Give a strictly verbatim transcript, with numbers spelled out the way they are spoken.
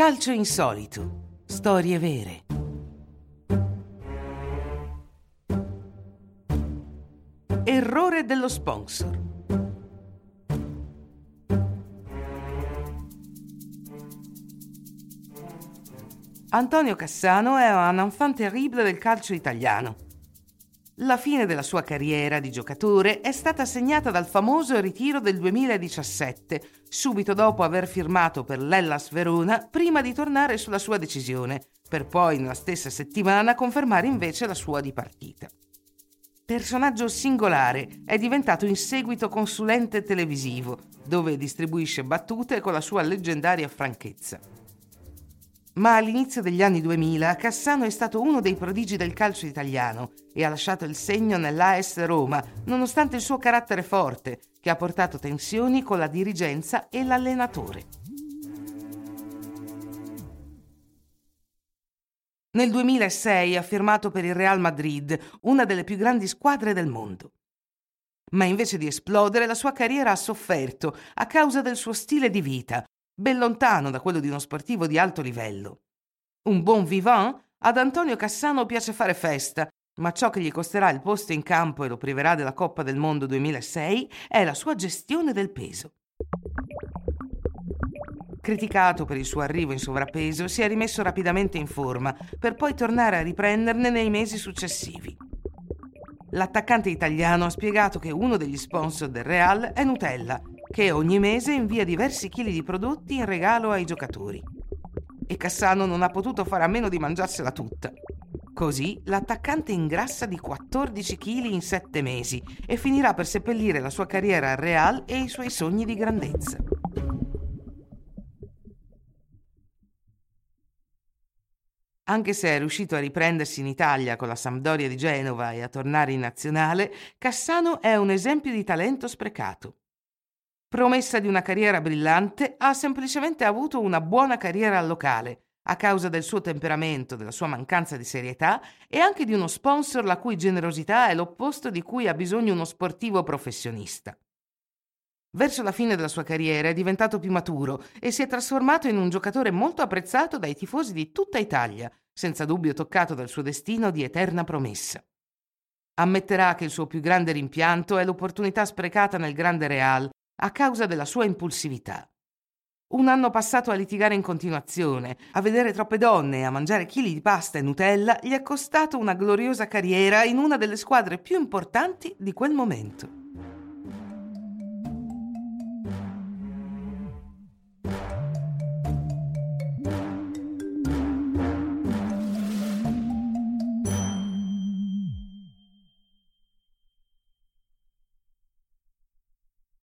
Calcio Insolito. Storie vere. Errore dello sponsor. Antonio Cassano era un enfant terrible del calcio italiano. La fine della sua carriera di giocatore è stata segnata dal famoso ritiro del duemiladiciassette, subito dopo aver firmato per l'Hellas Verona prima di tornare sulla sua decisione, per poi nella stessa settimana confermare invece la sua dipartita. Personaggio singolare, è diventato in seguito consulente televisivo, dove distribuisce battute con la sua leggendaria franchezza. Ma all'inizio degli anni duemila Cassano è stato uno dei prodigi del calcio italiano e ha lasciato il segno nell'A S Roma, nonostante il suo carattere forte, che ha portato tensioni con la dirigenza e l'allenatore. Nel duemilasei ha firmato per il Real Madrid, una delle più grandi squadre del mondo. Ma invece di esplodere, la sua carriera ha sofferto a causa del suo stile di vita, ben lontano da quello di uno sportivo di alto livello. Un bon vivant, ad Antonio Cassano piace fare festa, ma ciò che gli costerà il posto in campo e lo priverà della Coppa del Mondo duemilasei è la sua gestione del peso. Criticato per il suo arrivo in sovrappeso, si è rimesso rapidamente in forma, per poi tornare a riprenderne nei mesi successivi. L'attaccante italiano ha spiegato che uno degli sponsor del Real è Nutella, che ogni mese invia diversi chili di prodotti in regalo ai giocatori. E Cassano non ha potuto fare a meno di mangiarsela tutta. Così l'attaccante ingrassa di quattordici chili in sette mesi e finirà per seppellire la sua carriera al Real e i suoi sogni di grandezza. Anche se è riuscito a riprendersi in Italia con la Sampdoria di Genova e a tornare in nazionale, Cassano è un esempio di talento sprecato. Promessa di una carriera brillante, ha semplicemente avuto una buona carriera al locale, a causa del suo temperamento, della sua mancanza di serietà e anche di uno sponsor la cui generosità è l'opposto di cui ha bisogno uno sportivo professionista. Verso la fine della sua carriera è diventato più maturo e si è trasformato in un giocatore molto apprezzato dai tifosi di tutta Italia, senza dubbio toccato dal suo destino di eterna promessa. Ammetterà che il suo più grande rimpianto è l'opportunità sprecata nel grande Real, a causa della sua impulsività. Un anno passato a litigare in continuazione, a vedere troppe donne e a mangiare chili di pasta e Nutella gli è costato una gloriosa carriera in una delle squadre più importanti di quel momento.